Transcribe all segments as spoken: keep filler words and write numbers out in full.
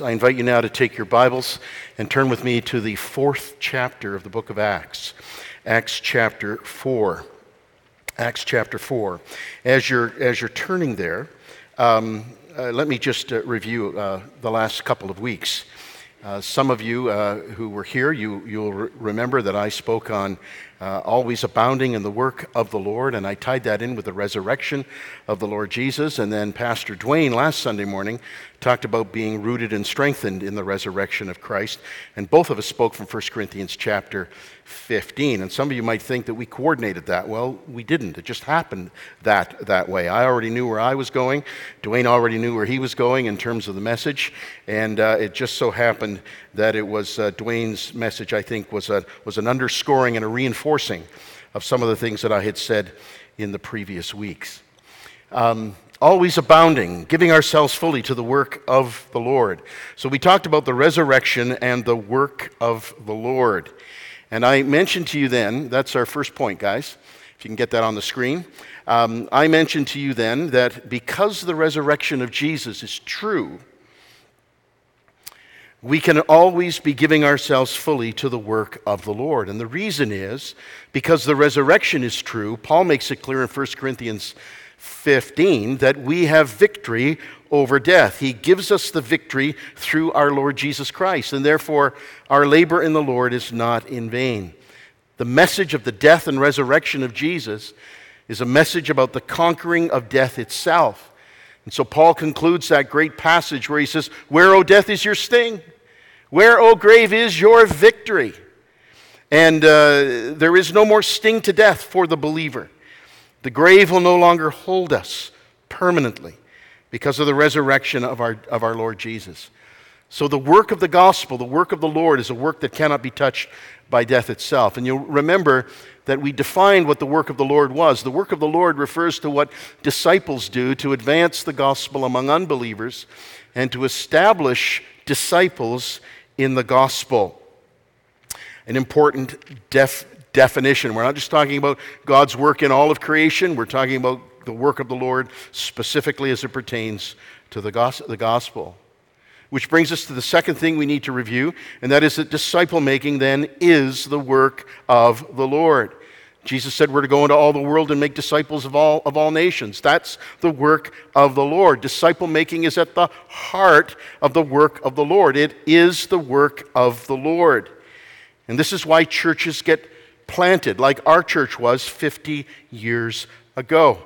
I invite you now to take your Bibles and turn with me to the fourth chapter of the book of Acts, Acts chapter four. Acts chapter four. As you're as you're turning there, um, uh, let me just uh, review uh, the last couple of weeks. Uh, some of you uh, who were here, you you'll re- remember that I spoke on uh, always abounding in the work of the Lord, and I tied that in with the resurrection of the Lord Jesus. And then Pastor Dwayne last Sunday morning talked about being rooted and strengthened in the resurrection of Christ, and both of us spoke from First Corinthians chapter fifteen. And some of you might think that we coordinated that. Well, we didn't. It just happened that that way. I already knew where I was going. Dwayne already knew where he was going in terms of the message, and uh, it just so happened that it was uh, Dwayne's message. I think was a was an underscoring and a reinforcing of some of the things that I had said in the previous weeks. Um, Always abounding, giving ourselves fully to the work of the Lord. So we talked about the resurrection and the work of the Lord. And I mentioned to you then, that's our first point, guys, if you can get that on the screen. Um, I mentioned to you then that because the resurrection of Jesus is true, we can always be giving ourselves fully to the work of the Lord. And the reason is, because the resurrection is true, Paul makes it clear in First Corinthians fifteen that we have victory over death. He gives us the victory through our Lord Jesus Christ, and therefore our labor in the Lord is not in vain. The message of the death and resurrection of Jesus is a message about the conquering of death itself. And so Paul concludes that great passage where he says, "Where, O death, is your sting? Where, O grave, is your victory?" And uh, there is no more sting to death for the believer. The grave will no longer hold us permanently because of the resurrection of our of our Lord Jesus. So the work of the gospel, the work of the Lord, is a work that cannot be touched by death itself. And you'll remember that we defined what the work of the Lord was. The work of the Lord refers to what disciples do to advance the gospel among unbelievers and to establish disciples in the gospel. An important def. definition. We're not just talking about God's work in all of creation. We're talking about the work of the Lord specifically as it pertains to the gospel. Which brings us to the second thing we need to review, and that is that disciple making then is the work of the Lord. Jesus said we're to go into all the world and make disciples of all of all nations. That's the work of the Lord. Disciple making is at the heart of the work of the Lord. It is the work of the Lord. And this is why churches get planted, like our church was fifty years ago.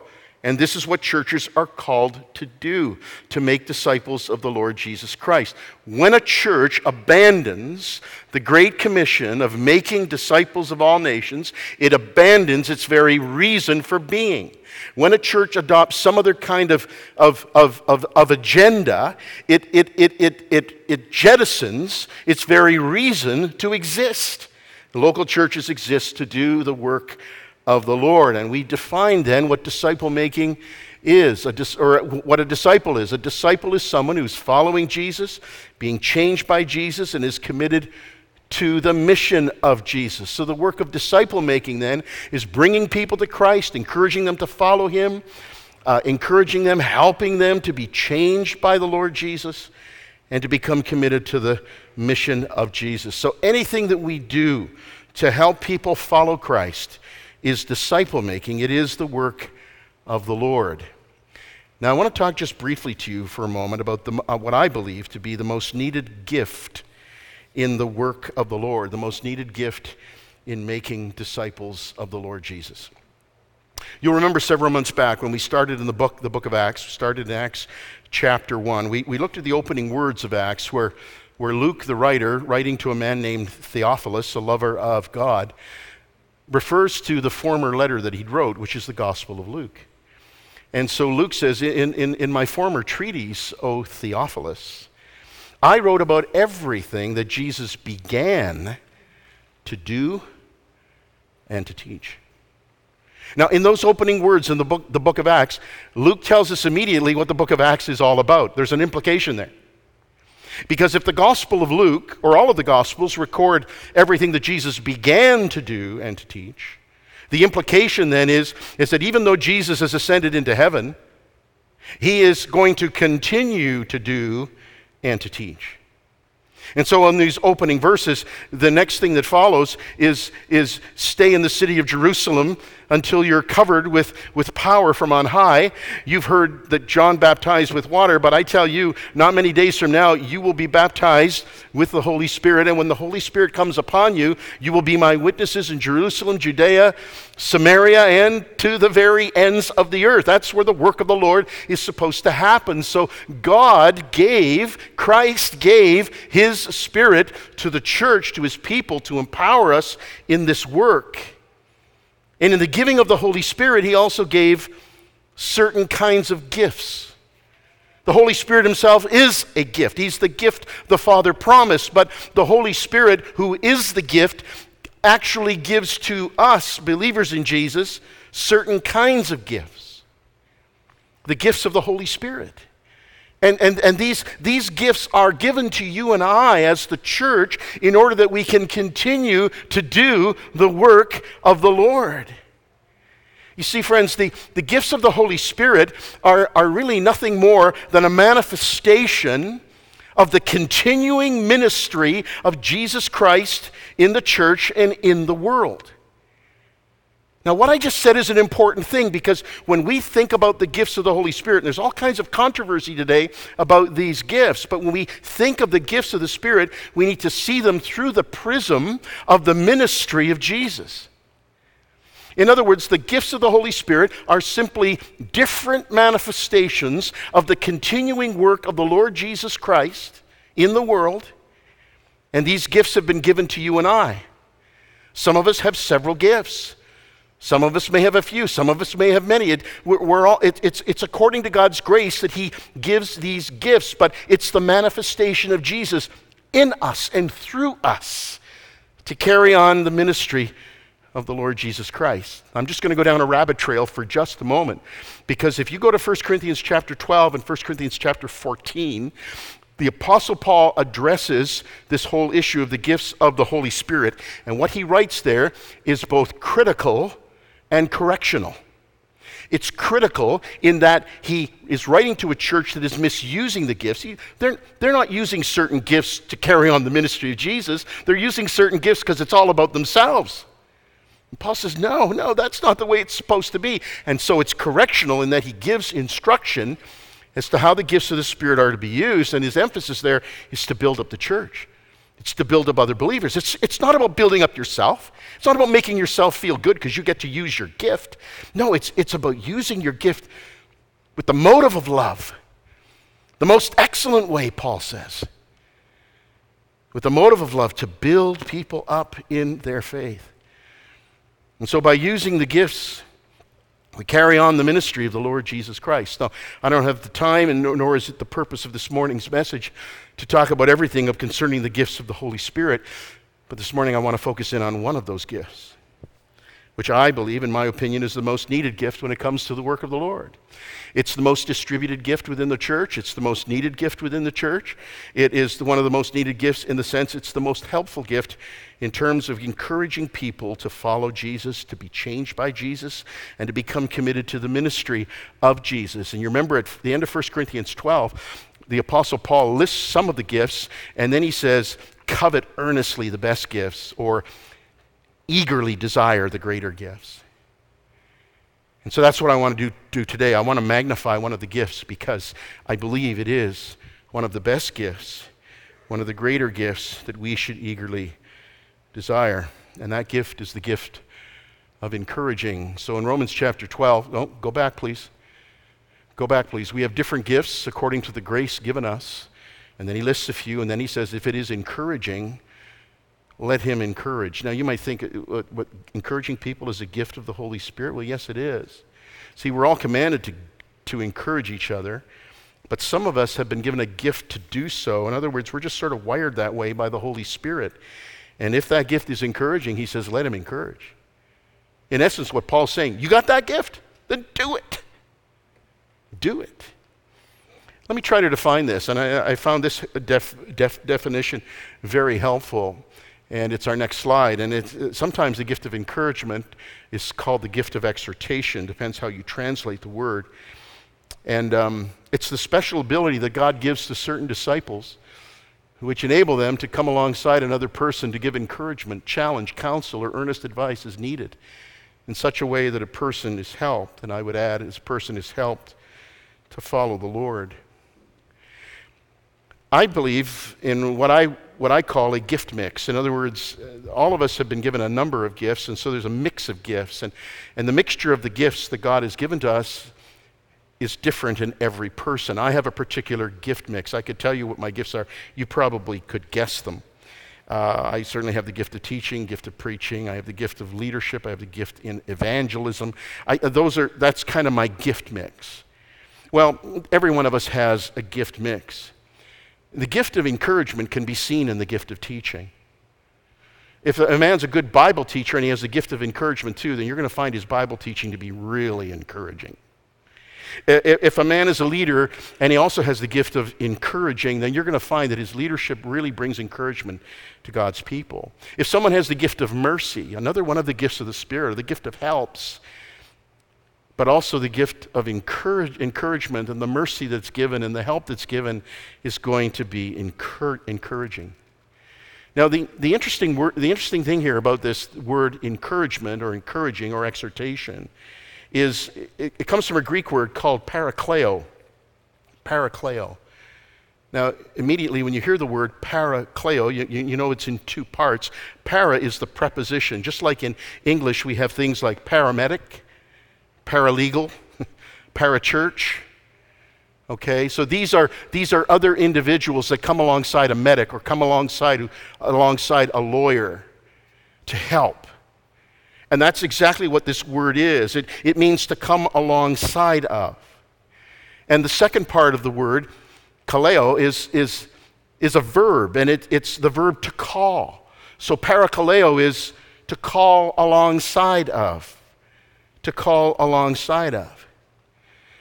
And this is what churches are called to do, to make disciples of the Lord Jesus Christ. When a church abandons the great commission of making disciples of all nations, it abandons its very reason for being. When a church adopts some other kind of of of, of, of agenda, it it, it it it it jettisons its very reason to exist. The local churches exist to do the work of the Lord. And we define then what disciple-making is, a dis- or what a disciple is. A disciple is someone who's following Jesus, being changed by Jesus, and is committed to the mission of Jesus. So the work of disciple-making then is bringing people to Christ, encouraging them to follow him, uh, encouraging them, helping them to be changed by the Lord Jesus, and to become committed to the mission of Jesus. So anything that we do to help people follow Christ is disciple-making. It is the work of the Lord. Now I want to talk just briefly to you for a moment about the, uh, what I believe to be the most needed gift in the work of the Lord, the most needed gift in making disciples of the Lord Jesus. You'll remember several months back when we started in the book, the book of Acts, we started in Acts chapter one. We we looked at the opening words of Acts where, where Luke, the writer, writing to a man named Theophilus, a lover of God, refers to the former letter that he wrote, which is the Gospel of Luke. And so Luke says, in, in, in my former treatise, O Theophilus, I wrote about everything that Jesus began to do and to teach. Now, in those opening words in the book, the book of Acts, Luke tells us immediately what the book of Acts is all about. There's an implication there. Because if the Gospel of Luke, or all of the Gospels, record everything that Jesus began to do and to teach, the implication then is, is that even though Jesus has ascended into heaven, he is going to continue to do and to teach. And so on these opening verses, the next thing that follows is, is stay in the city of Jerusalem until you're covered with, with power from on high. You've heard that John baptized with water, but I tell you, not many days from now, you will be baptized with the Holy Spirit. And when the Holy Spirit comes upon you, you will be my witnesses in Jerusalem, Judea, Samaria, and to the very ends of the earth. That's where the work of the Lord is supposed to happen. So God gave, Christ gave his Spirit to the church, to his people, to empower us in this work. And in the giving of the Holy Spirit, he also gave certain kinds of gifts. The Holy Spirit himself is a gift. He's the gift the Father promised, but the Holy Spirit, who is the gift, actually gives to us, believers in Jesus, certain kinds of gifts. The gifts of the Holy Spirit. And, and, and these, these gifts are given to you and I as the church in order that we can continue to do the work of the Lord. You see, friends, the, the gifts of the Holy Spirit are, are really nothing more than a manifestation of the continuing ministry of Jesus Christ in the church and in the world. Now, what I just said is an important thing, because when we think about the gifts of the Holy Spirit, and there's all kinds of controversy today about these gifts, but when we think of the gifts of the Spirit, we need to see them through the prism of the ministry of Jesus. In other words, the gifts of the Holy Spirit are simply different manifestations of the continuing work of the Lord Jesus Christ in the world, and these gifts have been given to you and I. Some of us have several gifts. Some of us may have a few. Some of us may have many. It, we're all, it, it's, it's according to God's grace that he gives these gifts, but it's the manifestation of Jesus in us and through us to carry on the ministry of the Lord Jesus Christ. I'm just going to go down a rabbit trail for just a moment, because if you go to First Corinthians chapter twelve and First Corinthians chapter fourteen, the Apostle Paul addresses this whole issue of the gifts of the Holy Spirit, and what he writes there is both critical and correctional. It's critical in that he is writing to a church that is misusing the gifts. He, they're, they're not using certain gifts to carry on the ministry of Jesus. They're using certain gifts because it's all about themselves. And Paul says, no, no, that's not the way it's supposed to be. And so it's correctional in that he gives instruction as to how the gifts of the Spirit are to be used, and his emphasis there is to build up the church. It's to build up other believers. It's, it's not about building up yourself. It's not about making yourself feel good because you get to use your gift. No, it's, it's about using your gift with the motive of love. The most excellent way, Paul says. With the motive of love to build people up in their faith. And so by using the gifts, we carry on the ministry of the Lord Jesus Christ. Now, I don't have the time, and nor is it the purpose of this morning's message, to talk about everything of concerning the gifts of the Holy Spirit. But this morning I want to focus in on one of those gifts, which I believe, in my opinion, is the most needed gift when it comes to the work of the Lord. It's the most distributed gift within the church. It's the most needed gift within the church. It is one of the most needed gifts in the sense it's the most helpful gift in terms of encouraging people to follow Jesus, to be changed by Jesus, and to become committed to the ministry of Jesus. And you remember at the end of First Corinthians twelve, the Apostle Paul lists some of the gifts, and then he says, covet earnestly the best gifts, or eagerly desire the greater gifts. And so that's what I want to do, do today. I want to magnify one of the gifts, because I believe it is one of the best gifts, one of the greater gifts that we should eagerly desire. And that gift is the gift of encouraging. So in Romans chapter twelve, no, go back please. Go back please. We have different gifts according to the grace given us. And then he lists a few, and then he says, if it is encouraging, let him encourage. Now, you might think, uh, what, encouraging people is a gift of the Holy Spirit. Well, yes, it is. See, we're all commanded to, to encourage each other, but some of us have been given a gift to do so. In other words, we're just sort of wired that way by the Holy Spirit. And if that gift is encouraging, he says, let him encourage. In essence, what Paul's saying, you got that gift? Then do it. Do it. Let me try to define this. And I, I found this def, def, definition very helpful. And it's our next slide. And it's, sometimes the gift of encouragement is called the gift of exhortation. Depends how you translate the word. And um, it's the special ability that God gives to certain disciples which enable them to come alongside another person to give encouragement, challenge, counsel, or earnest advice as needed, in such a way that a person is helped, and I would add, this person is helped to follow the Lord. I believe in what I what I call a gift mix. In other words, all of us have been given a number of gifts, and so there's a mix of gifts, and, and the mixture of the gifts that God has given to us is different in every person. I have a particular gift mix. I could tell you what my gifts are. You probably could guess them. Uh, I certainly have the gift of teaching, gift of preaching. I have the gift of leadership. I have the gift in evangelism. I, those are that's kind of my gift mix. Well, every one of us has a gift mix. The gift of encouragement can be seen in the gift of teaching. If a man's a good Bible teacher and he has the gift of encouragement too, then you're going to find his Bible teaching to be really encouraging. If a man is a leader and he also has the gift of encouraging, then you're going to find that his leadership really brings encouragement to God's people. If someone has the gift of mercy, another one of the gifts of the Spirit, or the gift of helps, but also the gift of encourage, encouragement and the mercy that's given and the help that's given is going to be incur, encouraging. Now, the, the, interesting word, the interesting thing here about this word encouragement or encouraging or exhortation is it, it comes from a Greek word called parakleo. Parakleo. Now, immediately when you hear the word parakleo, you, you, you know it's in two parts. Para is the preposition. Just like in English, we have things like paramedic, paralegal, parachurch. Okay, so these are these are other individuals that come alongside a medic or come alongside alongside a lawyer to help. And that's exactly what this word is. It it means to come alongside of. And the second part of the word, kaleo, is is is a verb, and it, it's the verb to call. So parakaleo is to call alongside of. to call alongside of.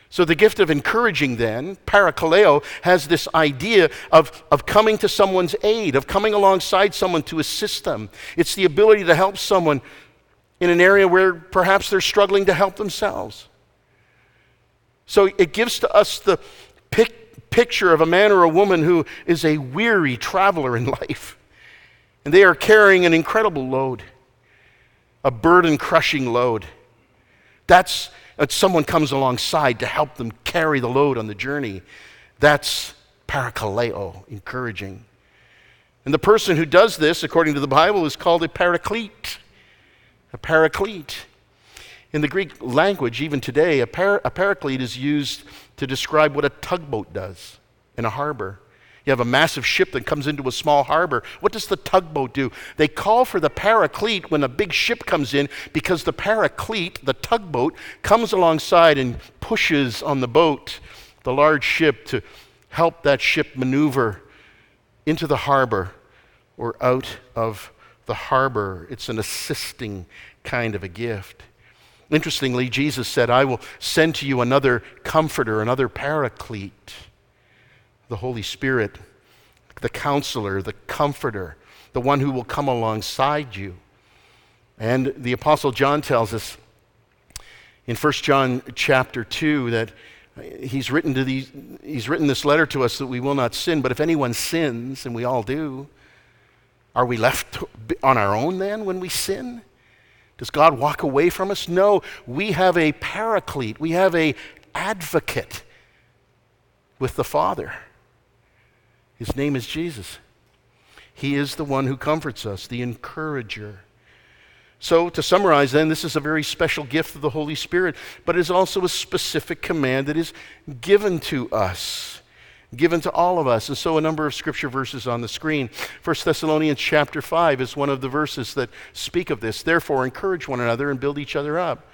So the gift of encouraging then, parakaleo, has this idea of, of coming to someone's aid, of coming alongside someone to assist them. It's the ability to help someone in an area where perhaps they're struggling to help themselves. So it gives to us the pic- picture of a man or a woman who is a weary traveler in life, and they are carrying an incredible load, a burden-crushing load. That's that someone comes alongside to help them carry the load on the journey. That's parakaleo, encouraging. And the person who does this, according to the Bible, is called a paraclete. A paraclete. In the Greek language, even today, a, para, a paraclete is used to describe what a tugboat does in a harbor. You have a massive ship that comes into a small harbor. What does the tugboat do? They call for the paraclete when a big ship comes in because the paraclete, the tugboat, comes alongside and pushes on the boat, the large ship, to help that ship maneuver into the harbor or out of the harbor. It's an assisting kind of a gift. Interestingly, Jesus said, "I will send to you another comforter, another paraclete." The Holy Spirit, the counselor, the comforter, the one who will come alongside you. And the Apostle John tells us in First John chapter two that he's written to these, he's written this letter to us that we will not sin, but if anyone sins, and we all do, are we left on our own then when we sin? Does God walk away from us? No, we have a paraclete, we have an advocate with the Father. His name is Jesus. He is the one who comforts us, the encourager. So to summarize then, this is a very special gift of the Holy Spirit, but it is also a specific command that is given to us, given to all of us. And so a number of scripture verses on the screen. First Thessalonians chapter five is one of the verses that speak of this. Therefore, encourage one another and build each other up.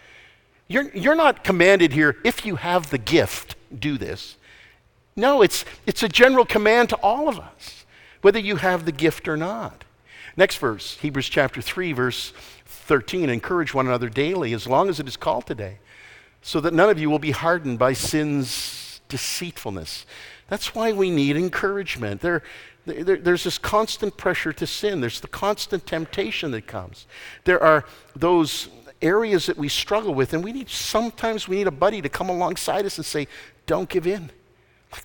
You're, you're not commanded here, if you have the gift, do this. No, it's it's a general command to all of us, whether you have the gift or not. Next verse, Hebrews chapter three, verse thirteen, encourage one another daily as long as it is called today, so that none of you will be hardened by sin's deceitfulness. That's why we need encouragement. There, there, there's this constant pressure to sin. There's the constant temptation that comes. There are those areas that we struggle with, and we need sometimes we need a buddy to come alongside us and say, don't give in.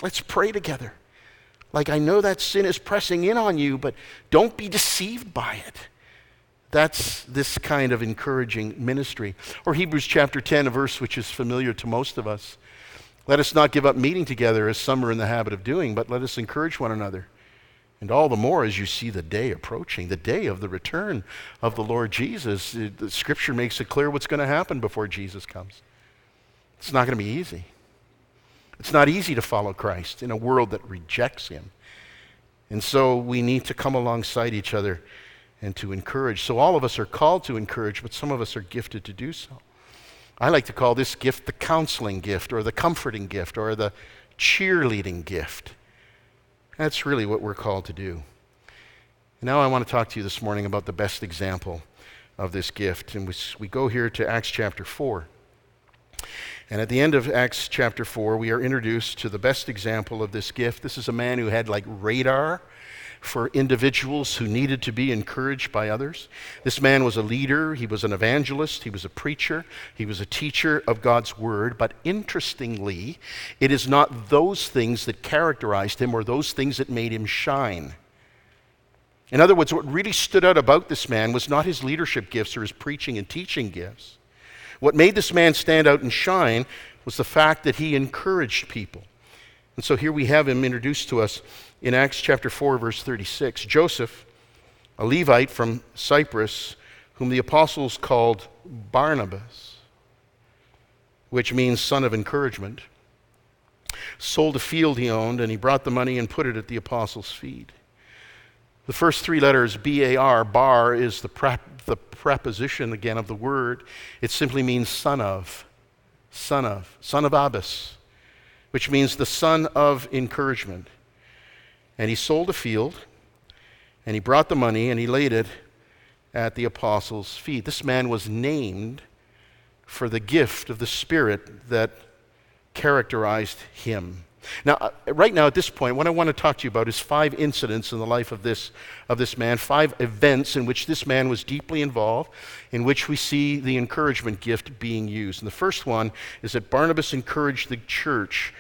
Let's pray together. Like, I know that sin is pressing in on you, but don't be deceived by it. That's this kind of encouraging ministry. Or Hebrews chapter ten, a verse which is familiar to most of us. Let us not give up meeting together as some are in the habit of doing, but let us encourage one another. And all the more as you see the day approaching, the day of the return of the Lord Jesus. The scripture makes it clear what's going to happen before Jesus comes. It's not going to be easy. It's not easy to follow Christ in a world that rejects him. And so we need to come alongside each other and to encourage. So all of us are called to encourage, but some of us are gifted to do so. I like to call this gift the counseling gift, or the comforting gift, or the cheerleading gift. That's really what we're called to do. And now I want to talk to you this morning about the best example of this gift. And we, we go here to Acts chapter four. And at the end of Acts chapter four, we are introduced to the best example of this gift. This is a man who had like radar for individuals who needed to be encouraged by others. This man was a leader, he was an evangelist, he was a preacher, he was a teacher of God's word, but interestingly, it is not those things that characterized him or those things that made him shine. In other words, what really stood out about this man was not his leadership gifts or his preaching and teaching gifts. What made this man stand out and shine was the fact that he encouraged people. And so here we have him introduced to us in Acts chapter four, verse thirty-six. Joseph, a Levite from Cyprus, whom the apostles called Barnabas, which means son of encouragement, sold a field he owned, and he brought the money and put it at the apostles' feet. The first three letters, B A R, bar, is the, prep, the preposition, again, of the word. It simply means son of, son of, son of Abbas, which means the son of encouragement. And he sold a field, and he brought the money, and he laid it at the apostles' feet. This man was named for the gift of the Spirit that characterized him. Now, right now at this point, what I want to talk to you about is five incidents in the life of this, of this man, five events in which this man was deeply involved, in which we see the encouragement gift being used. And the first one is that Barnabas encouraged the church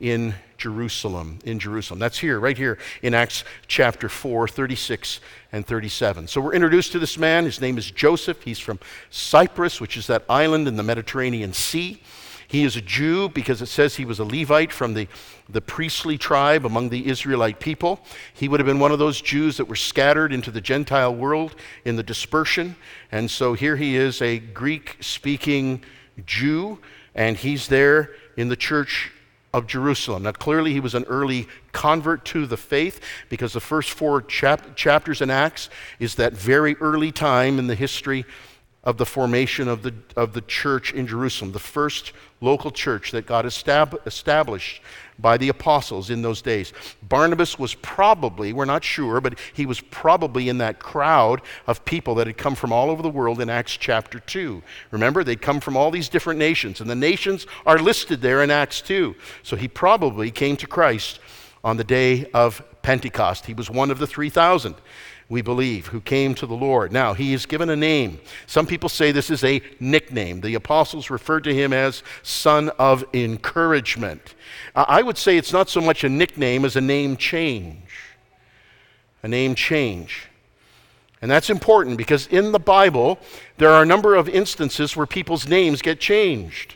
in Jerusalem, in Jerusalem. That's here, right here in Acts chapter four, thirty-six and thirty-seven. So we're introduced to this man. His name is Joseph. He's from Cyprus, which is that island in the Mediterranean Sea. He is a Jew because it says he was a Levite from the, the priestly tribe among the Israelite people. He would have been one of those Jews that were scattered into the Gentile world in the dispersion. And so here he is, a Greek-speaking Jew, and he's there in the church of Jerusalem. Now clearly he was an early convert to the faith, because the first four chap- chapters in Acts is that very early time in the history of the formation of the of the church in Jerusalem, the first local church that got estab- established by the apostles in those days. Barnabas was probably, we're not sure, but he was probably in that crowd of people that had come from all over the world in Acts chapter two. Remember, they'd come from all these different nations, and the nations are listed there in Acts two. So he probably came to Christ on the day of Pentecost. He was one of the three thousand. We believe, who came to the Lord. Now, he is given a name. Some people say this is a nickname. The apostles referred to him as Son of Encouragement. Uh, I would say it's not so much a nickname as a name change. A name change. And that's important because in the Bible, there are a number of instances where people's names get changed.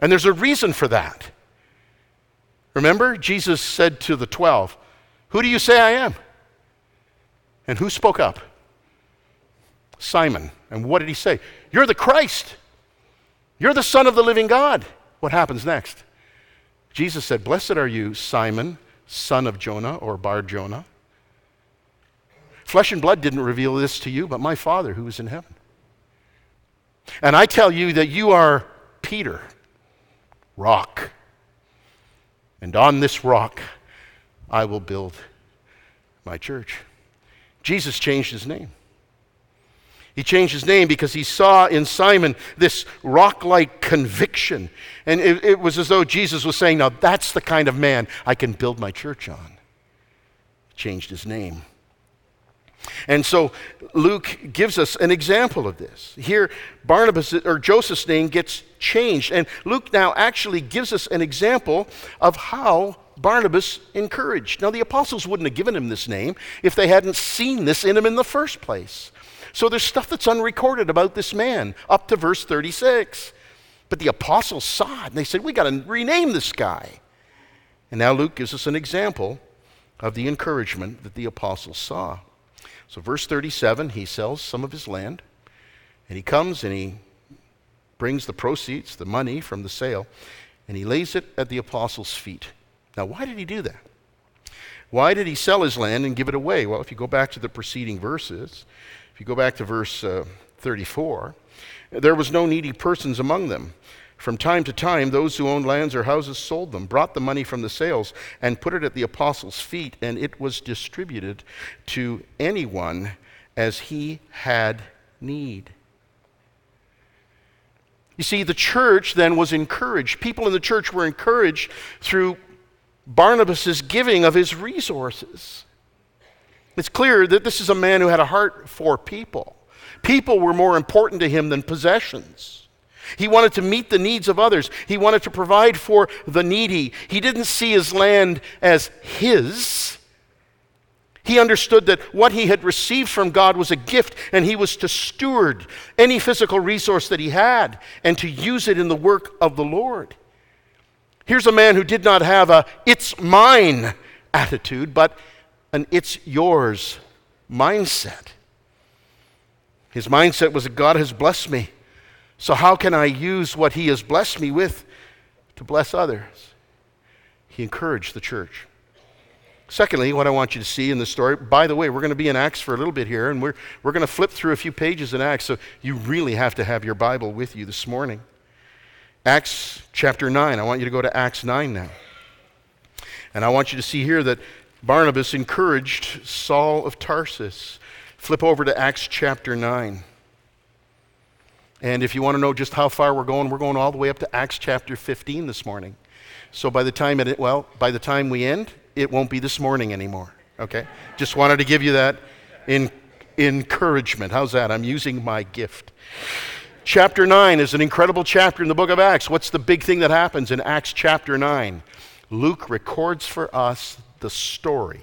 And there's a reason for that. Remember, Jesus said to the twelve, "Who do you say I am?" And who spoke up? Simon. And what did he say? "You're the Christ. You're the Son of the living God." What happens next? Jesus said, "Blessed are you, Simon, son of Jonah," or Bar-Jonah. "Flesh and blood didn't reveal this to you, but my Father who is in heaven. And I tell you that you are Peter, rock. And on this rock I will build my church." Jesus changed his name. He changed his name because he saw in Simon this rock-like conviction. And it, it was as though Jesus was saying, now that's the kind of man I can build my church on. Changed his name. And so Luke gives us an example of this. Here, Barnabas or Joseph's name gets changed. And Luke now actually gives us an example of how Barnabas encouraged. Now, the apostles wouldn't have given him this name if they hadn't seen this in him in the first place. So there's stuff that's unrecorded about this man up to verse thirty-six. But the apostles saw it, and they said, we got to rename this guy. And now Luke gives us an example of the encouragement that the apostles saw. So verse thirty-seven, he sells some of his land, and he comes and he brings the proceeds, the money from the sale, and he lays it at the apostles' feet. Now, why did he do that? Why did he sell his land and give it away? Well, if you go back to the preceding verses, if you go back to verse uh, thirty-four, there was no needy persons among them. From time to time, those who owned lands or houses sold them, brought the money from the sales, and put it at the apostles' feet, and it was distributed to anyone as he had need. You see, the church then was encouraged. People in the church were encouraged through Barnabas's giving of his resources. It's clear that this is a man who had a heart for people. People were more important to him than possessions. He wanted to meet the needs of others. He wanted to provide for the needy. He didn't see his land as his. He understood that what he had received from God was a gift, and he was to steward any physical resource that he had and to use it in the work of the Lord. Here's a man who did not have a "it's mine" attitude, but an "it's yours" mindset. His mindset was that God has blessed me, so how can I use what he has blessed me with to bless others? He encouraged the church. Secondly, what I want you to see in this story, by the way, we're going to be in Acts for a little bit here, and we're we're going to flip through a few pages in Acts, so you really have to have your Bible with you this morning. Acts chapter nine. I want you to go to Acts nine now. And I want you to see here that Barnabas encouraged Saul of Tarsus. Flip over to Acts chapter nine. And if you want to know just how far we're going, we're going all the way up to Acts chapter fifteen this morning. So by the time it, well, by the time we end, it won't be this morning anymore, okay? Just wanted to give you that in, encouragement. How's that? I'm using my gift. Chapter nine is an incredible chapter in the book of Acts. What's the big thing that happens in Acts chapter nine? Luke records for us the story,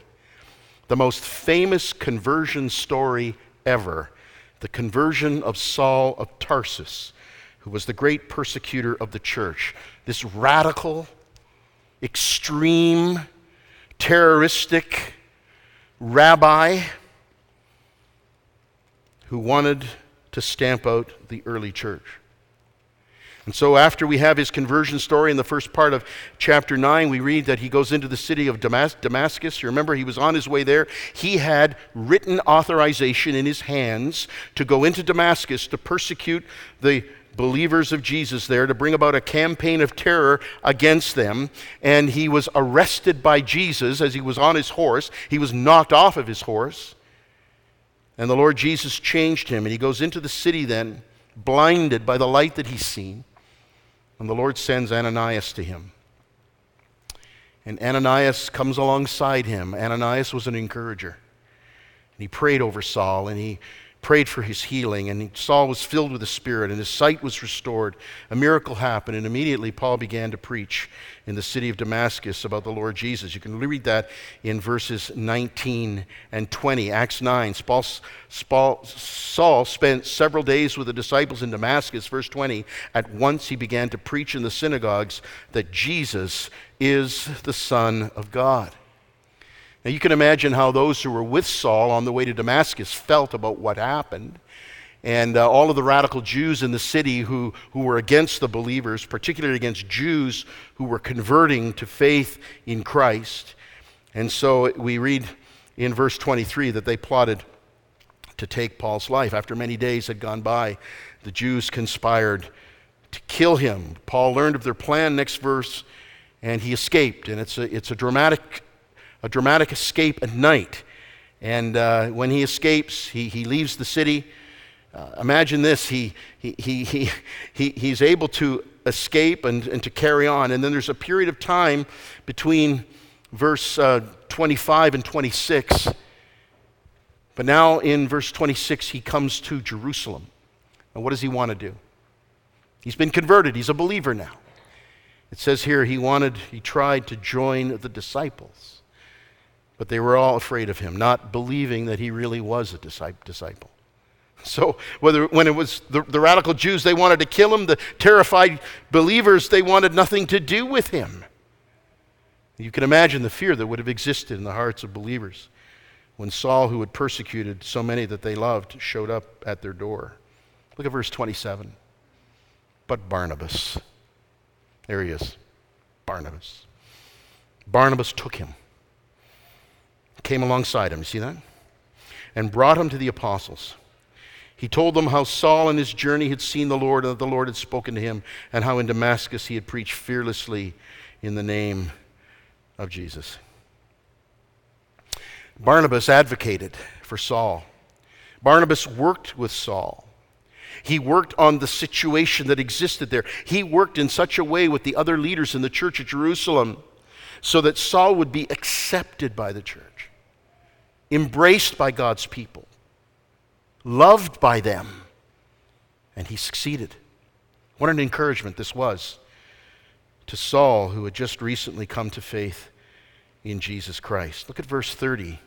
the most famous conversion story ever, the conversion of Saul of Tarsus, who was the great persecutor of the church. This radical, extreme, terroristic rabbi who wanted to stamp out the early church. And so after we have his conversion story in the first part of chapter nine, we read that he goes into the city of Damas- Damascus. You remember, he was on his way there. He had written authorization in his hands to go into Damascus to persecute the believers of Jesus there, to bring about a campaign of terror against them. And he was arrested by Jesus as he was on his horse. He was knocked off of his horse, and the Lord Jesus changed him, and he goes into the city then, blinded by the light that he's seen, and the Lord sends Ananias to him. And Ananias comes alongside him. Ananias was an encourager, and he prayed over Saul, and he prayed for his healing, and Saul was filled with the Spirit, and his sight was restored. A miracle happened, and immediately Paul began to preach in the city of Damascus about the Lord Jesus. You can read that in verses nineteen and twenty, Acts nine. Saul spent several days with the disciples in Damascus, verse twenty. At once he began to preach in the synagogues that Jesus is the Son of God. Now, you can imagine how those who were with Saul on the way to Damascus felt about what happened. And uh, all of the radical Jews in the city who, who were against the believers, particularly against Jews who were converting to faith in Christ. And so we read in verse twenty-three that they plotted to take Paul's life. After many days had gone by, the Jews conspired to kill him. Paul learned of their plan, next verse, and he escaped. And it's a, it's a dramatic A dramatic escape at night. And uh, when he escapes, he, he leaves the city. Uh, imagine this, he, he, he, he, he, he's able to escape and, and to carry on. And then there's a period of time between verse uh, twenty-five and twenty-six. But now in verse twenty-six, he comes to Jerusalem. And what does he want to do? He's been converted. He's a believer now. It says here he wanted, he tried to join the disciples, but they were all afraid of him, not believing that he really was a disciple. So whether when it was the, the radical Jews, they wanted to kill him. The terrified believers, they wanted nothing to do with him. You can imagine the fear that would have existed in the hearts of believers when Saul, who had persecuted so many that they loved, showed up at their door. Look at verse twenty-seven. But Barnabas, there he is, Barnabas. Barnabas took him, came alongside him, you see that? And brought him to the apostles. He told them how Saul in his journey had seen the Lord and that the Lord had spoken to him, and how in Damascus he had preached fearlessly in the name of Jesus. Barnabas advocated for Saul. Barnabas worked with Saul. He worked on the situation that existed there. He worked in such a way with the other leaders in the church at Jerusalem so that Saul would be accepted by the church, embraced by God's people, loved by them, and he succeeded. What an encouragement this was to Saul, who had just recently come to faith in Jesus Christ. Look at verse thirty.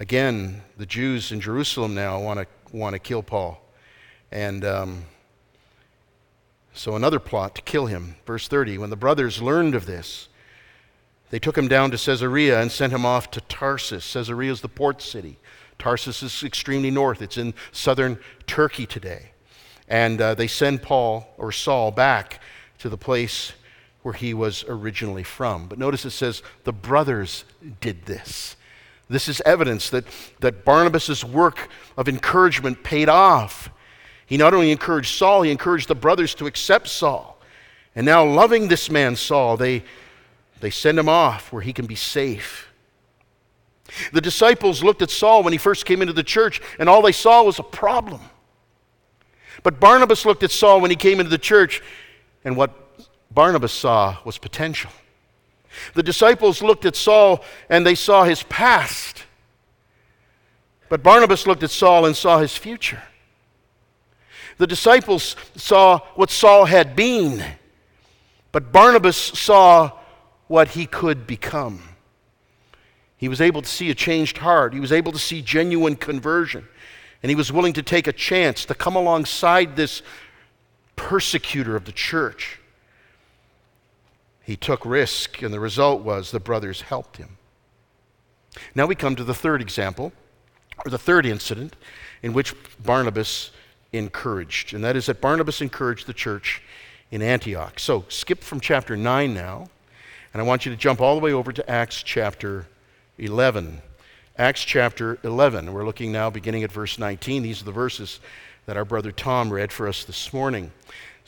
Again, the Jews in Jerusalem now want to want to kill Paul. And um, so another plot to kill him. Verse thirty, when the brothers learned of this, they took him down to Caesarea and sent him off to Tarsus. Caesarea is the port city. Tarsus is extremely north. It's in southern Turkey today. And uh, they send Paul, or Saul, back to the place where he was originally from. But notice it says, the brothers did this. This is evidence that, that Barnabas' work of encouragement paid off. He not only encouraged Saul, he encouraged the brothers to accept Saul. And now, loving this man Saul, they, they send him off where he can be safe. The disciples looked at Saul when he first came into the church, and all they saw was a problem. But Barnabas looked at Saul when he came into the church, and what Barnabas saw was potential. The disciples looked at Saul and they saw his past. But Barnabas looked at Saul and saw his future. The disciples saw what Saul had been, but Barnabas saw what he could become. He was able to see a changed heart. He was able to see genuine conversion. And he was willing to take a chance to come alongside this persecutor of the church. He took risk, and the result was the brothers helped him. Now we come to the third example, or the third incident, in which Barnabas encouraged. And that is that Barnabas encouraged the church in Antioch. So skip from chapter nine now, and I want you to jump all the way over to Acts chapter eleven. Acts chapter eleven. We're looking now beginning at verse nineteen. These are the verses that our brother Tom read for us this morning.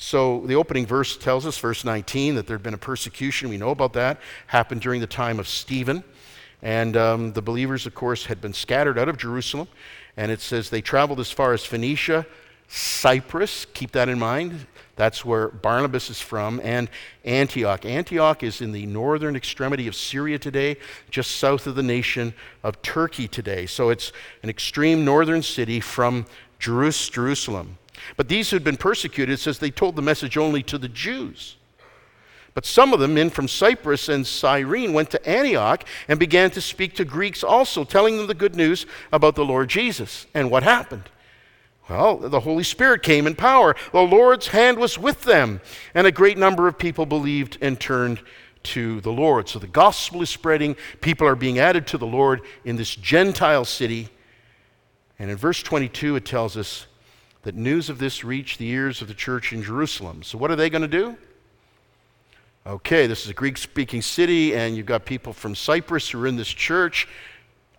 So the opening verse tells us, verse nineteen, that there had been a persecution. We know about that. Happened during the time of Stephen. And um, the believers, of course, had been scattered out of Jerusalem. And it says they traveled as far as Phoenicia, Cyprus. Keep that in mind. That's where Barnabas is from. And Antioch. Antioch is in the northern extremity of Syria today, just south of the nation of Turkey today. So it's an extreme northern city from Jerusalem. But these who had been persecuted, it says they told the message only to the Jews. But some of the men from Cyprus and Cyrene went to Antioch and began to speak to Greeks also, telling them the good news about the Lord Jesus. And what happened? Well, the Holy Spirit came in power. The Lord's hand was with them. And a great number of people believed and turned to the Lord. So the gospel is spreading. People are being added to the Lord in this Gentile city. And in verse twenty-two, it tells us that news of this reached the ears of the church in Jerusalem. So what are they going to do? Okay, this is a Greek-speaking city, and you've got people from Cyprus who are in this church.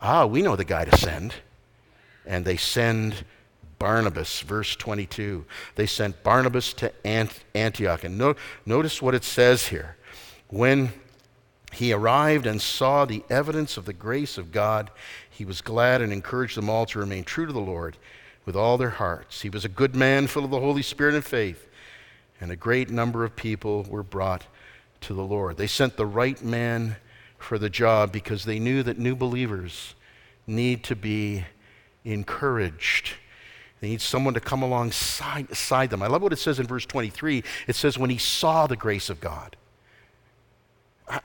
Ah, we know the guy to send. And they send Barnabas, verse twenty-two. They sent Barnabas to Antioch. And no, notice what it says here. When he arrived and saw the evidence of the grace of God, he was glad and encouraged them all to remain true to the Lord with all their hearts. He was a good man, full of the Holy Spirit and faith, and a great number of people were brought to the Lord. They sent the right man for the job because they knew that new believers need to be encouraged. They need someone to come alongside them. I love what it says in verse twenty-three. It says, when he saw the grace of God.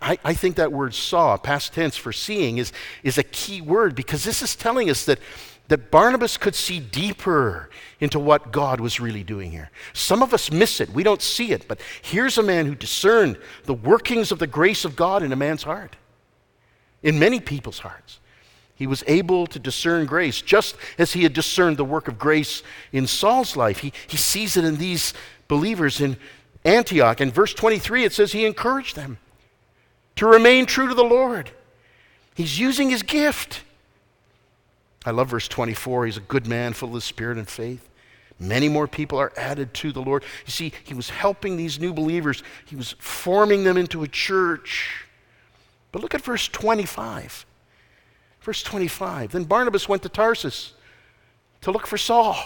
I, I think that word saw, past tense for seeing, is, is a key word, because this is telling us that, that Barnabas could see deeper into what God was really doing here. Some of us miss it. We don't see it. But here's a man who discerned the workings of the grace of God in a man's heart, in many people's hearts. He was able to discern grace, just as he had discerned the work of grace in Saul's life. He, he sees it in these believers in Antioch. In verse twenty-three, it says he encouraged them to remain true to the Lord. He's using his gift. I love verse twenty-four. He's a good man, full of the Spirit and faith. Many more people are added to the Lord. You see, he was helping these new believers. He was forming them into a church. But look at verse twenty-five. Verse twenty-five, then Barnabas went to Tarsus to look for Saul.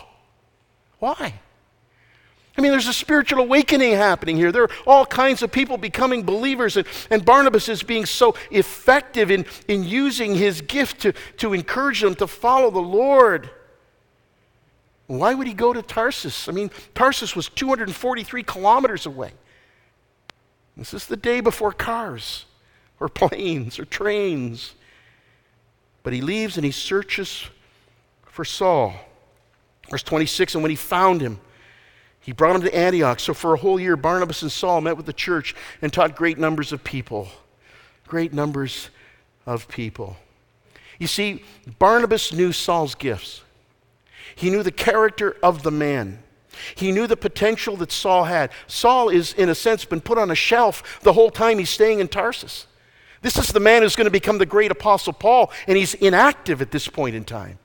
Why? I mean, there's a spiritual awakening happening here. There are all kinds of people becoming believers, and, and Barnabas is being so effective in, in using his gift to, to encourage them to follow the Lord. Why would he go to Tarsus? I mean, Tarsus was two hundred forty-three kilometers away. This is the day before cars or planes or trains. But he leaves and he searches for Saul. Verse twenty-six, and when he found him, he brought him to Antioch. So for a whole year, Barnabas and Saul met with the church and taught great numbers of people. Great numbers of people. You see, Barnabas knew Saul's gifts. He knew the character of the man. He knew the potential that Saul had. Saul is, in a sense, been put on a shelf the whole time he's staying in Tarsus. This is the man who's going to become the great apostle Paul, and he's inactive at this point in time.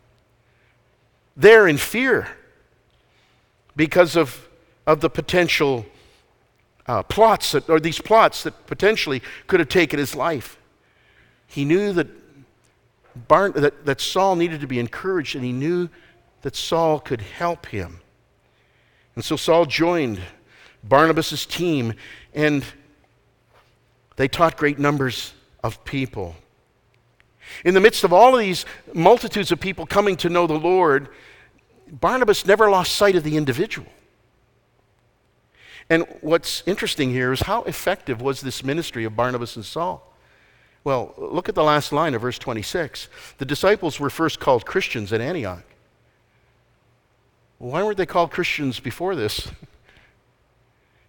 They're in fear because of, of the potential uh, plots, that, or these plots that potentially could have taken his life. He knew that, Barn, that, that Saul needed to be encouraged, and he knew that Saul could help him. And so Saul joined Barnabas' team, and they taught great numbers of people. In the midst of all of these multitudes of people coming to know the Lord, Barnabas never lost sight of the individual. And what's interesting here is how effective was this ministry of Barnabas and Saul? Well, look at the last line of verse twenty-six. The disciples were first called Christians at Antioch. Why weren't they called Christians before this?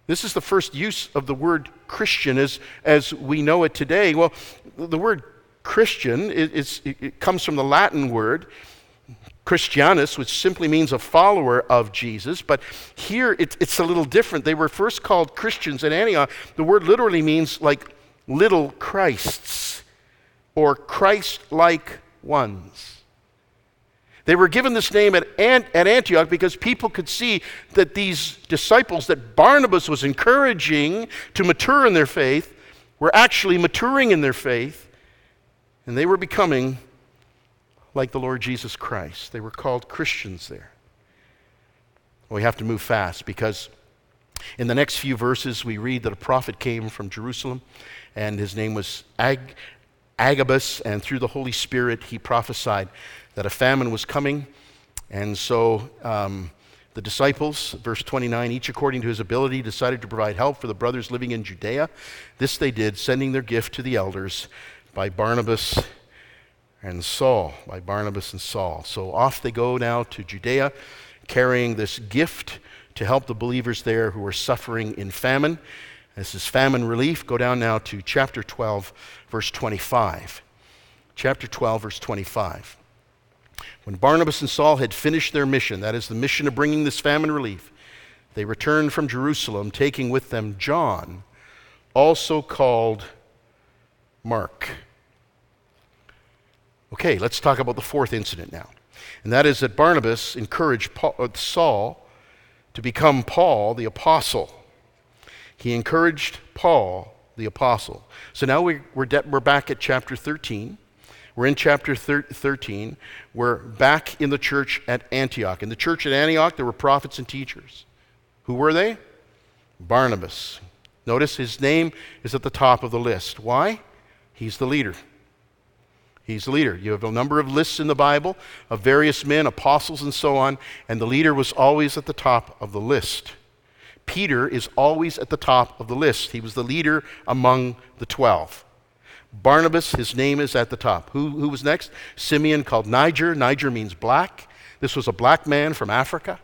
This is the first use of the word Christian as, as we know it today. Well, the word Christian, it, it's, it, it comes from the Latin word Christianus, which simply means a follower of Jesus. But here it, it's a little different. They were first called Christians at Antioch. The word literally means like little Christs or Christ-like ones. They were given this name at, Ant- at Antioch because people could see that these disciples that Barnabas was encouraging to mature in their faith were actually maturing in their faith, and they were becoming like the Lord Jesus Christ. They were called Christians there. Well, we have to move fast because in the next few verses we read that a prophet came from Jerusalem, and his name was Ag- Agabus, and through the Holy Spirit he prophesied that a famine was coming, and so um, the disciples, verse twenty-nine, each according to his ability decided to provide help for the brothers living in Judea. This they did, sending their gift to the elders by Barnabas and Saul, by Barnabas and Saul. So off they go now to Judea, carrying this gift to help the believers there who are suffering in famine. This is famine relief. Go down now to chapter twelve, verse twenty-five. Chapter twelve, verse twenty-five. When Barnabas and Saul had finished their mission, that is the mission of bringing this famine relief, they returned from Jerusalem, taking with them John, also called Mark. Okay, let's talk about the fourth incident now. And that is that Barnabas encouraged Paul, Saul to become Paul the apostle. He encouraged Paul the apostle. So now we're, we're, de- we're back at chapter thirteen. We're in chapter thirteen. We're back in the church at Antioch. In the church at Antioch, there were prophets and teachers. Who were they? Barnabas. Notice his name is at the top of the list. Why? He's the leader. He's the leader. You have a number of lists in the Bible of various men, apostles, and so on, and the leader was always at the top of the list. Peter is always at the top of the list. He was the leader among the twelve. Barnabas, his name is at the top. Who, who was next? Simeon, called Niger. Niger means black. This was a black man from Africa.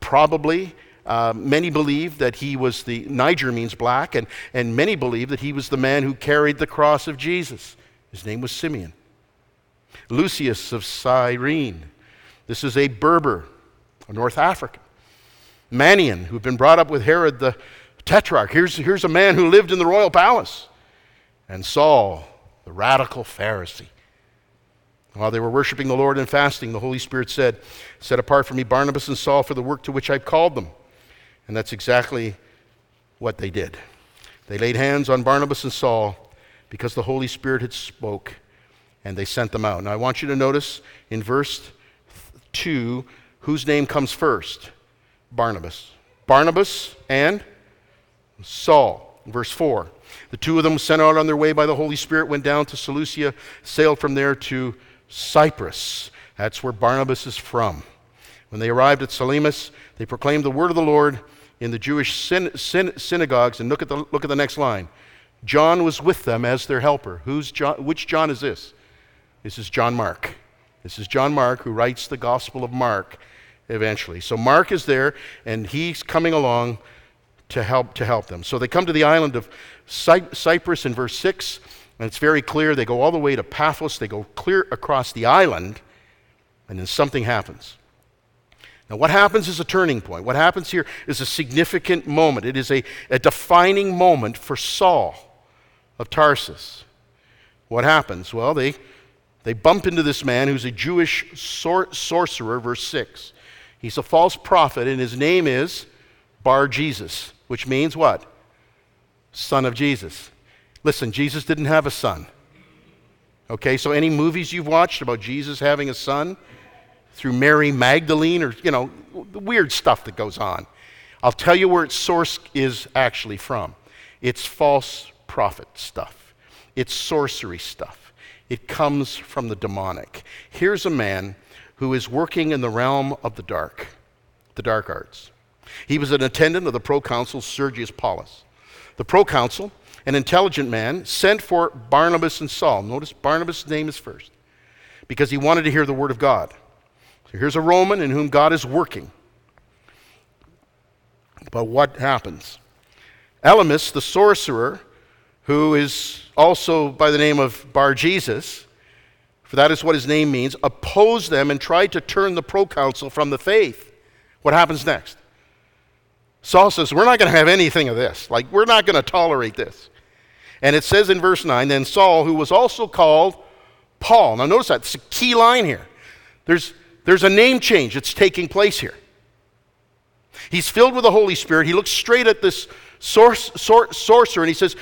Probably, uh, many believe that he was the, Niger means black, and, and many believe that he was the man who carried the cross of Jesus. His name was Simeon. Lucius of Cyrene. This is a Berber, a North African. Manaen, who'd been brought up with Herod the Tetrarch. Here's, here's a man who lived in the royal palace. And Saul, the radical Pharisee. While they were worshiping the Lord and fasting, the Holy Spirit said, set apart for me Barnabas and Saul for the work to which I've called them. And that's exactly what they did. They laid hands on Barnabas and Saul because the Holy Spirit had spoke, and they sent them out. Now I want you to notice in verse two, whose name comes first? Barnabas. Barnabas and Saul. Verse four, the two of them sent out on their way by the Holy Spirit, went down to Seleucia, sailed from there to Cyprus. That's where Barnabas is from. When they arrived at Elymas, they proclaimed the word of the Lord in the Jewish syn- syn- synagogues. And look at the look at the next line. John was with them as their helper. Who's John? Which John is this? This is John Mark. This is John Mark, who writes the Gospel of Mark eventually. So Mark is there, and he's coming along to help to help them. So they come to the island of Cy- Cyprus in verse six. And it's very clear, they go all the way to Paphos, they go clear across the island, and then something happens. Now what happens is a turning point. What happens here is a significant moment. It is a, a defining moment for Saul of Tarsus. What happens? Well, they they bump into this man who's a Jewish sor- sorcerer, verse six. He's a false prophet, and his name is Bar-Jesus, which means what? Son of Jesus. Listen, Jesus didn't have a son. Okay, so any movies you've watched about Jesus having a son through Mary Magdalene, or, you know, the weird stuff that goes on. I'll tell you where its source is actually from. It's false prophet stuff. It's sorcery stuff. It comes from the demonic. Here's a man who is working in the realm of the dark, the dark arts. He was an attendant of the proconsul Sergius Paulus. The proconsul, an intelligent man, sent for Barnabas and Saul. Notice Barnabas' name is first, because he wanted to hear the word of God. So here's a Roman in whom God is working. But what happens? Elymas, the sorcerer, who is also by the name of Bar-Jesus, for that is what his name means, opposed them and tried to turn the proconsul from the faith. What happens next? Saul says, we're not going to have anything of this. Like, we're not going to tolerate this. And it says in verse nine, then Saul, who was also called Paul. Now notice that. It's a key line here. There's, there's a name change that's taking place here. He's filled with the Holy Spirit. He looks straight at this sor- sor- sorcerer and he says,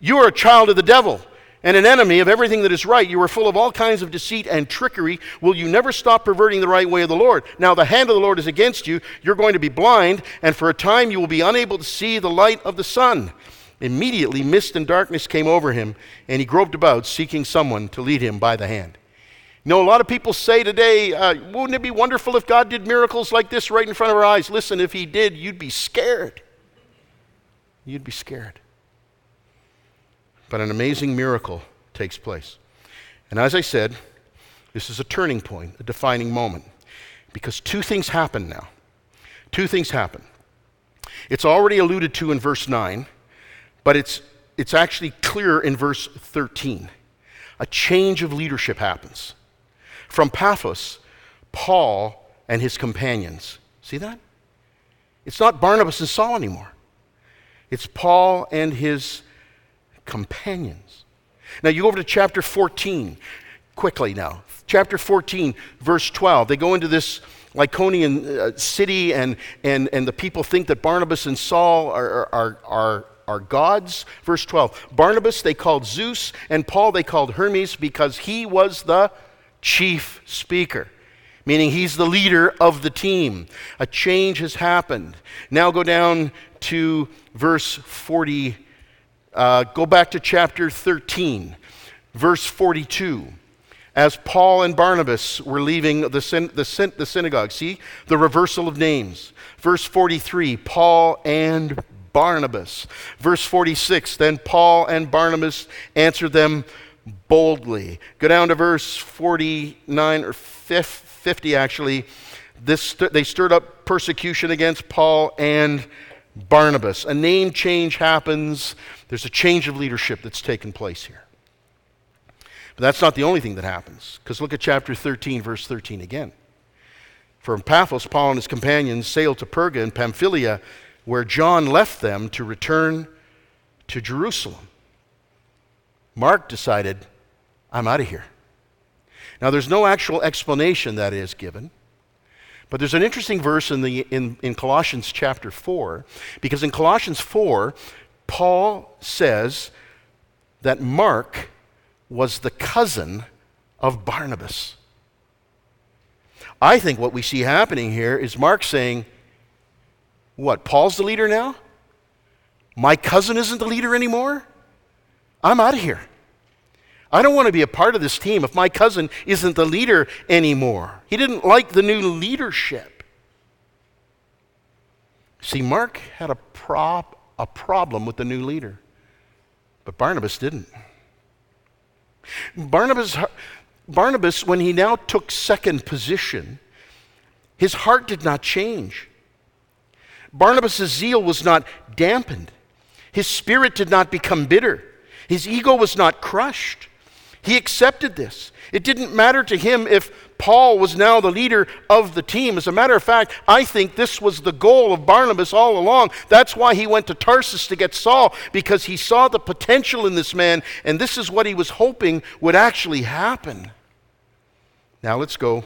you are a child of the devil and an enemy of everything that is right. You are full of all kinds of deceit and trickery. Will you never stop perverting the right way of the Lord? Now the hand of the Lord is against you. You're going to be blind, and for a time you will be unable to see the light of the sun. Immediately mist and darkness came over him, and he groped about, seeking someone to lead him by the hand. You know, a lot of people say today, uh, wouldn't it be wonderful if God did miracles like this right in front of our eyes? Listen, if he did, you'd be scared. You'd be scared. But an amazing miracle takes place. And as I said, this is a turning point, a defining moment, because two things happen now. Two things happen. It's already alluded to in verse nine, but it's it's actually clearer in verse thirteen. A change of leadership happens. From Paphos, Paul and his companions. See that? It's not Barnabas and Saul anymore. It's Paul and his companions. Now you go over to chapter fourteen, quickly now. Chapter fourteen, verse twelve. They go into this Lycaonian uh, city, and, and, and the people think that Barnabas and Saul are, are, are, are gods. Verse twelve, Barnabas they called Zeus, and Paul they called Hermes, because he was the chief speaker, meaning he's the leader of the team. A change has happened. Now go down to verse forty. Uh, go back to chapter thirteen, verse forty-two. As Paul and Barnabas were leaving the, syn- the, syn- the synagogue, see? The reversal of names. Verse forty-three, Paul and Barnabas. Verse forty-six, then Paul and Barnabas answered them, boldly. Go down to verse forty-nine or fifty, actually. This they stirred up persecution against Paul and Barnabas. A name change happens. There's a change of leadership that's taken place here. But that's not the only thing that happens, because look at chapter thirteen, verse thirteen again. From Paphos, Paul and his companions sailed to Perga in Pamphylia, where John left them to return to Jerusalem. Mark decided, I'm out of here. Now, there's no actual explanation that is given, but there's an interesting verse in the in, in Colossians chapter four, because in Colossians four, Paul says that Mark was the cousin of Barnabas. I think what we see happening here is Mark saying, what, Paul's the leader now? My cousin isn't the leader anymore? I'm out of here. I don't want to be a part of this team if my cousin isn't the leader anymore. He didn't like the new leadership. See, Mark had a prop, a problem with the new leader, but Barnabas didn't. Barnabas, Barnabas, when he now took second position, his heart did not change. Barnabas' zeal was not dampened. His spirit did not become bitter. His ego was not crushed. He accepted this. It didn't matter to him if Paul was now the leader of the team. As a matter of fact, I think this was the goal of Barnabas all along. That's why he went to Tarsus to get Saul, because he saw the potential in this man, and this is what he was hoping would actually happen. Now let's go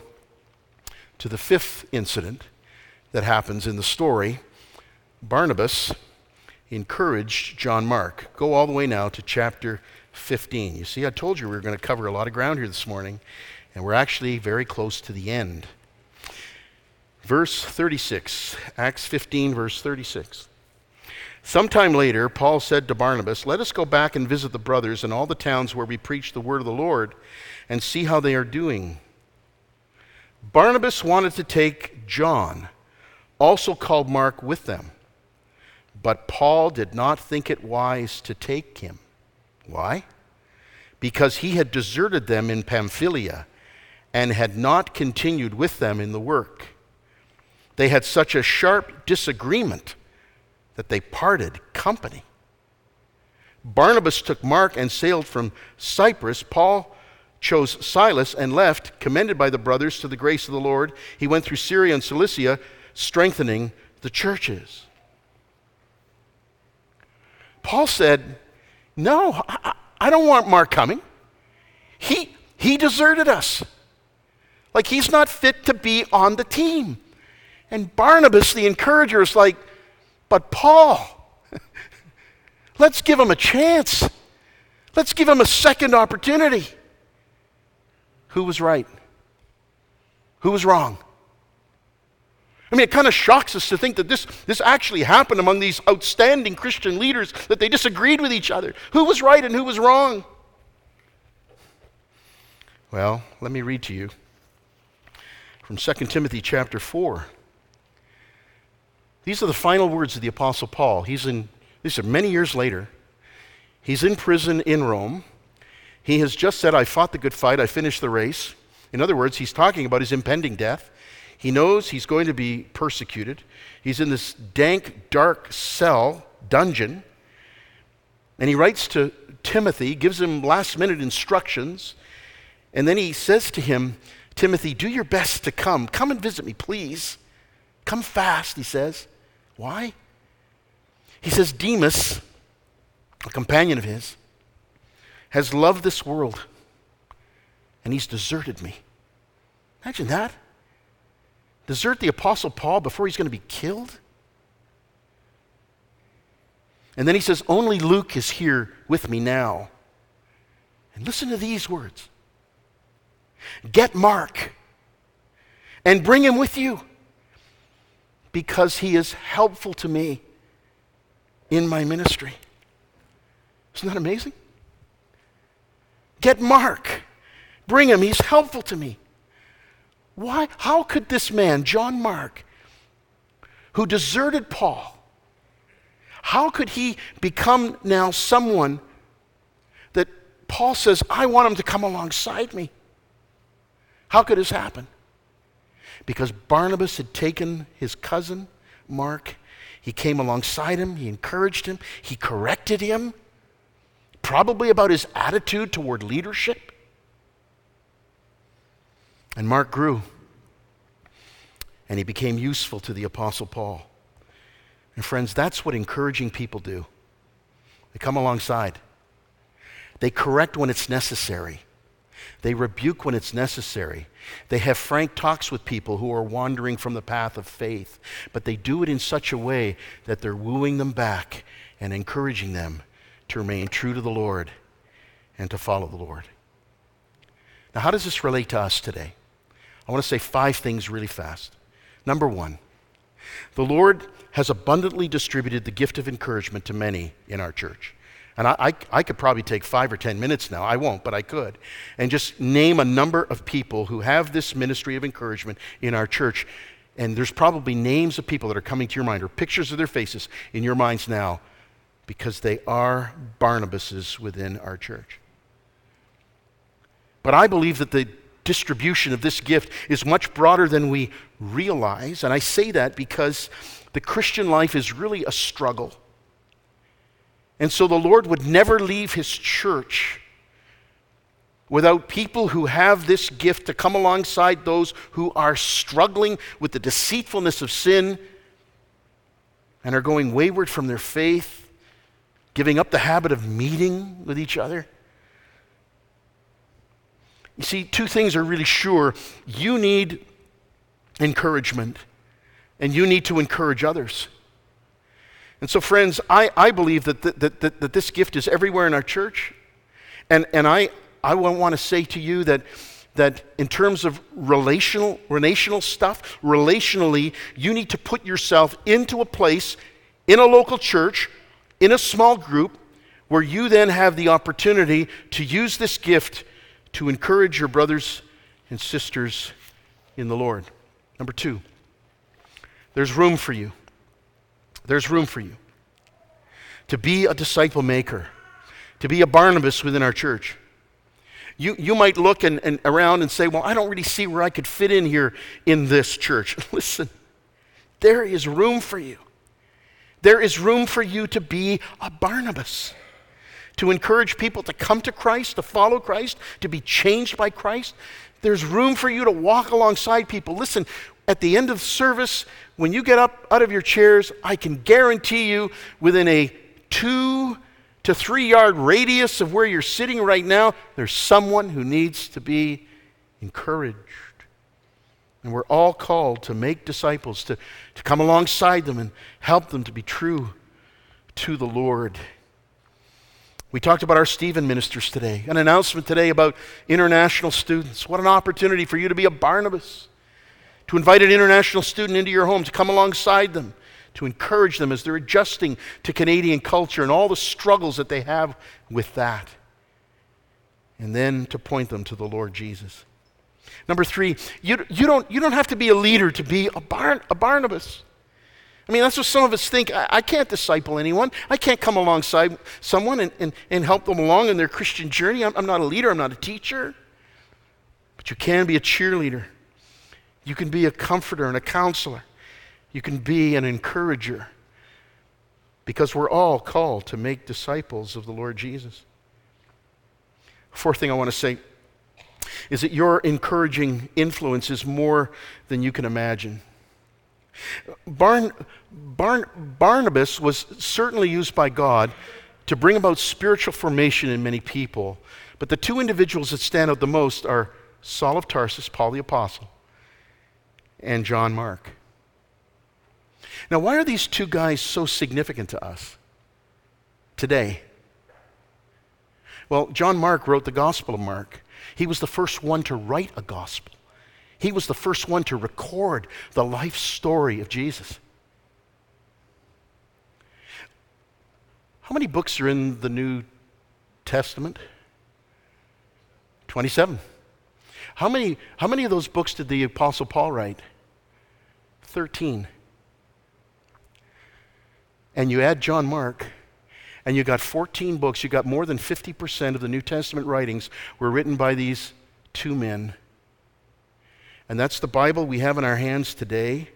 to the fifth incident that happens in the story. Barnabas encouraged John Mark. Go all the way now to chapter fifteen. You see, I told you we were going to cover a lot of ground here this morning, and we're actually very close to the end. Verse thirty-six, Acts fifteen, verse thirty-six. Sometime later, Paul said to Barnabas, let us go back and visit the brothers in all the towns where we preach the word of the Lord and see how they are doing. Barnabas wanted to take John, also called Mark, with them, but Paul did not think it wise to take him. Why? Because he had deserted them in Pamphylia and had not continued with them in the work. They had such a sharp disagreement that they parted company. Barnabas took Mark and sailed from Cyprus. Paul chose Silas and left, commended by the brothers to the grace of the Lord. He went through Syria and Cilicia, strengthening the churches. Paul said, no, I, I don't want Mark coming. He he deserted us. Like, he's not fit to be on the team. And Barnabas, the encourager, is like, but Paul, let's give him a chance. Let's give him a second opportunity. Who was right? Who was wrong? I mean, it kind of shocks us to think that this, this actually happened among these outstanding Christian leaders, that they disagreed with each other. Who was right and who was wrong? Well, let me read to you from Second Timothy chapter four. These are the final words of the Apostle Paul. He's in, these are many years later. He's in prison in Rome. He has just said, I fought the good fight, I finished the race. In other words, he's talking about his impending death. He knows he's going to be persecuted. He's in this dank, dark cell, dungeon. And he writes to Timothy, gives him last-minute instructions. And then he says to him, Timothy, do your best to come. Come and visit me, please. Come fast, he says. Why? He says, Demas, a companion of his, has loved this world, and he's deserted me. Imagine that. Desert the Apostle Paul before he's going to be killed? And then he says, only Luke is here with me now. And listen to these words. Get Mark and bring him with you, because he is helpful to me in my ministry. Isn't that amazing? Get Mark. Bring him. He's helpful to me. Why? How could this man, John Mark, who deserted Paul, how could he become now someone that Paul says, I want him to come alongside me. How could this happen? Because Barnabas had taken his cousin, Mark. He came alongside him. He encouraged him. He corrected him, probably about his attitude toward leadership. And Mark grew, and he became useful to the Apostle Paul. And friends, that's what encouraging people do. They come alongside. They correct when it's necessary. They rebuke when it's necessary. They have frank talks with people who are wandering from the path of faith, but they do it in such a way that they're wooing them back and encouraging them to remain true to the Lord and to follow the Lord. Now, how does this relate to us today? I want to say five things really fast. Number one, the Lord has abundantly distributed the gift of encouragement to many in our church. And I, I, I could probably take five or ten minutes now. I won't, but I could. And just name a number of people who have this ministry of encouragement in our church. And there's probably names of people that are coming to your mind or pictures of their faces in your minds now because they are Barnabases within our church. But I believe that the distribution of this gift is much broader than we realize. And I say that because the Christian life is really a struggle. And so the Lord would never leave his church without people who have this gift to come alongside those who are struggling with the deceitfulness of sin and are going wayward from their faith, giving up the habit of meeting with each other. You see, two things are really sure. You need encouragement, and you need to encourage others. And so, friends, I, I believe that, th- that, that, that this gift is everywhere in our church. And, and I, I want to say to you that, that in terms of relational, relational stuff, relationally, you need to put yourself into a place, in a local church, in a small group, where you then have the opportunity to use this gift to encourage your brothers and sisters in the Lord. Number two, there's room for you. There's room for you to be a disciple maker, to be a Barnabas within our church. You, you might look and, and around and say, well, I don't really see where I could fit in here in this church. Listen, there is room for you. There is room for you to be a Barnabas, to encourage people to come to Christ, to follow Christ, to be changed by Christ. There's room for you to walk alongside people. Listen, at the end of service, when you get up out of your chairs, I can guarantee you within a two to three yard radius of where you're sitting right now, there's someone who needs to be encouraged. And we're all called to make disciples, to, to come alongside them and help them to be true to the Lord. We talked about our Stephen ministers today, an announcement today about international students. What an opportunity for you to be a Barnabas, to invite an international student into your home, to come alongside them, to encourage them as they're adjusting to Canadian culture and all the struggles that they have with that, and then to point them to the Lord Jesus. Number three, you, you, don't, you don't have to be a leader to be a, Bar, a Barnabas. I mean, that's what some of us think. I, I can't disciple anyone. I can't come alongside someone and, and, and help them along in their Christian journey. I'm, I'm not a leader. I'm not a teacher. But you can be a cheerleader. You can be a comforter and a counselor. You can be an encourager. Because we're all called to make disciples of the Lord Jesus. Fourth thing I want to say is that your encouraging influence is more than you can imagine. Barn, Barn, Barnabas was certainly used by God to bring about spiritual formation in many people, but the two individuals that stand out the most are Saul of Tarsus, Paul the Apostle, and John Mark. Now, why are these two guys so significant to us today? Well, John Mark wrote the Gospel of Mark. He was the first one to write a gospel. He was the first one to record the life story of Jesus. How many books are in the New Testament? twenty-seven. How many, how many of those books did the Apostle Paul write? thirteen. And you add John Mark, and you got fourteen books. You got more than fifty percent of the New Testament writings were written by these two men. And that's the Bible we have in our hands today.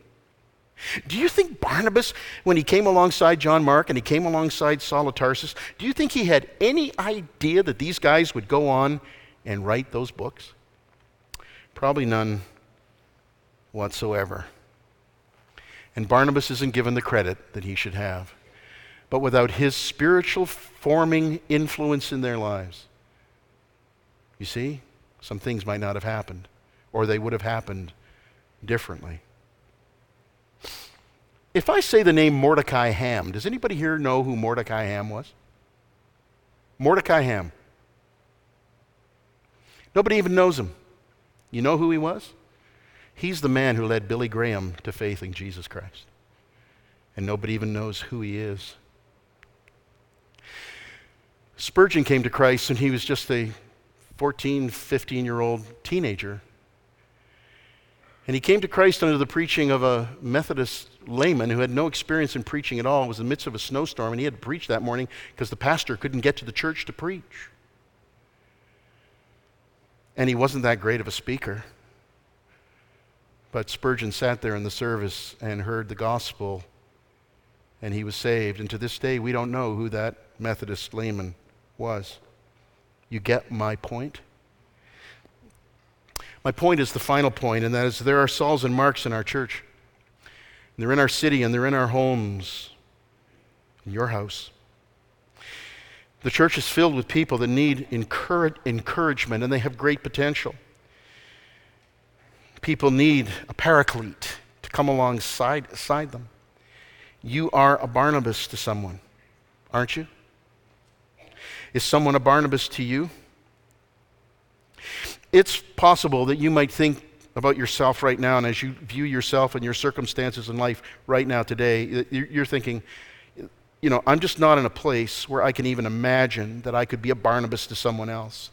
Do you think Barnabas, when he came alongside John Mark and he came alongside Saul of Tarsus, do you think he had any idea that these guys would go on and write those books? Probably none whatsoever. And Barnabas isn't given the credit that he should have. But without his spiritual forming influence in their lives, you see, some things might not have happened, or they would have happened differently. If I say the name Mordecai Ham, does anybody here know who Mordecai Ham was? Mordecai Ham. Nobody even knows him. You know who he was? He's the man who led Billy Graham to faith in Jesus Christ. And nobody even knows who he is. Spurgeon came to Christ when he was just a fourteen, fifteen-year-old teenager. And he came to Christ under the preaching of a Methodist layman who had no experience in preaching at all. It was in the midst of a snowstorm, and he had to preach that morning because the pastor couldn't get to the church to preach. And he wasn't that great of a speaker. But Spurgeon sat there in the service and heard the gospel, and he was saved. And to this day, we don't know who that Methodist layman was. You get my point? My point is the final point, and that is there are Sauls and Marks in our church. And they're in our city, and they're in our homes, in your house. The church is filled with people that need encourage, encouragement, and they have great potential. People need a paraclete to come alongside aside them. You are a Barnabas to someone, aren't you? Is someone a Barnabas to you? It's possible that you might think about yourself right now, and as you view yourself and your circumstances in life right now today, you're thinking, you know, I'm just not in a place where I can even imagine that I could be a Barnabas to someone else.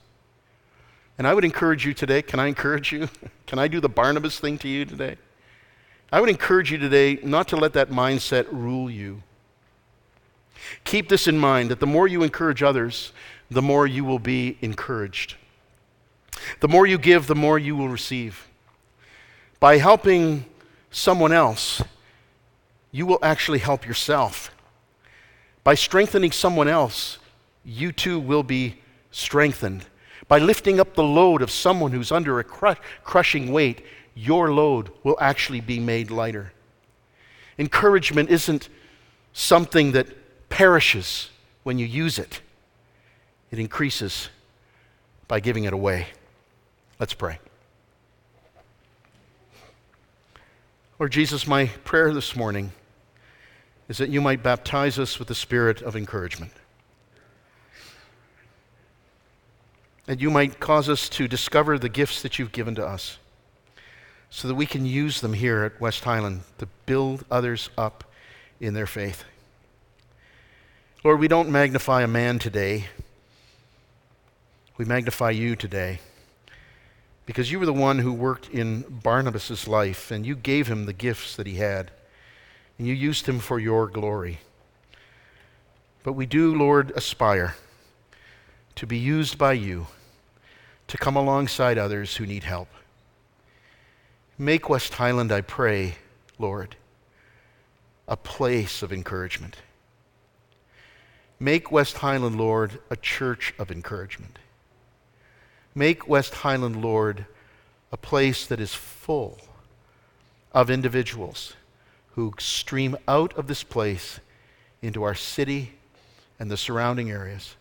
And I would encourage you today, can I encourage you? Can I do the Barnabas thing to you today? I would encourage you today not to let that mindset rule you. Keep this in mind, that the more you encourage others, the more you will be encouraged. The more you give, the more you will receive. By helping someone else, you will actually help yourself. By strengthening someone else, you too will be strengthened. By lifting up the load of someone who's under a crush, crushing weight, your load will actually be made lighter. Encouragement isn't something that perishes when you use it. It increases by giving it away. Let's pray. Lord Jesus, my prayer this morning is that you might baptize us with the spirit of encouragement. That you might cause us to discover the gifts that you've given to us so that we can use them here at West Highland to build others up in their faith. Lord, we don't magnify a man today. We magnify you today because you were the one who worked in Barnabas' life, and you gave him the gifts that he had, and you used him for your glory. But we do, Lord, aspire to be used by you, to come alongside others who need help. Make West Highland, I pray, Lord, a place of encouragement. Make West Highland, Lord, a church of encouragement. Make West Highland, Lord, a place that is full of individuals who stream out of this place into our city and the surrounding areas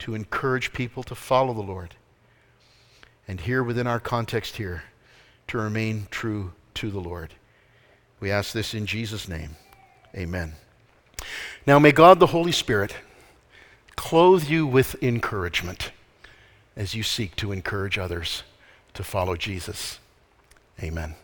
to encourage people to follow the Lord, and here within our context here, to remain true to the Lord. We ask this in Jesus' name, amen. Now may God the Holy Spirit clothe you with encouragement as you seek to encourage others to follow Jesus. Amen.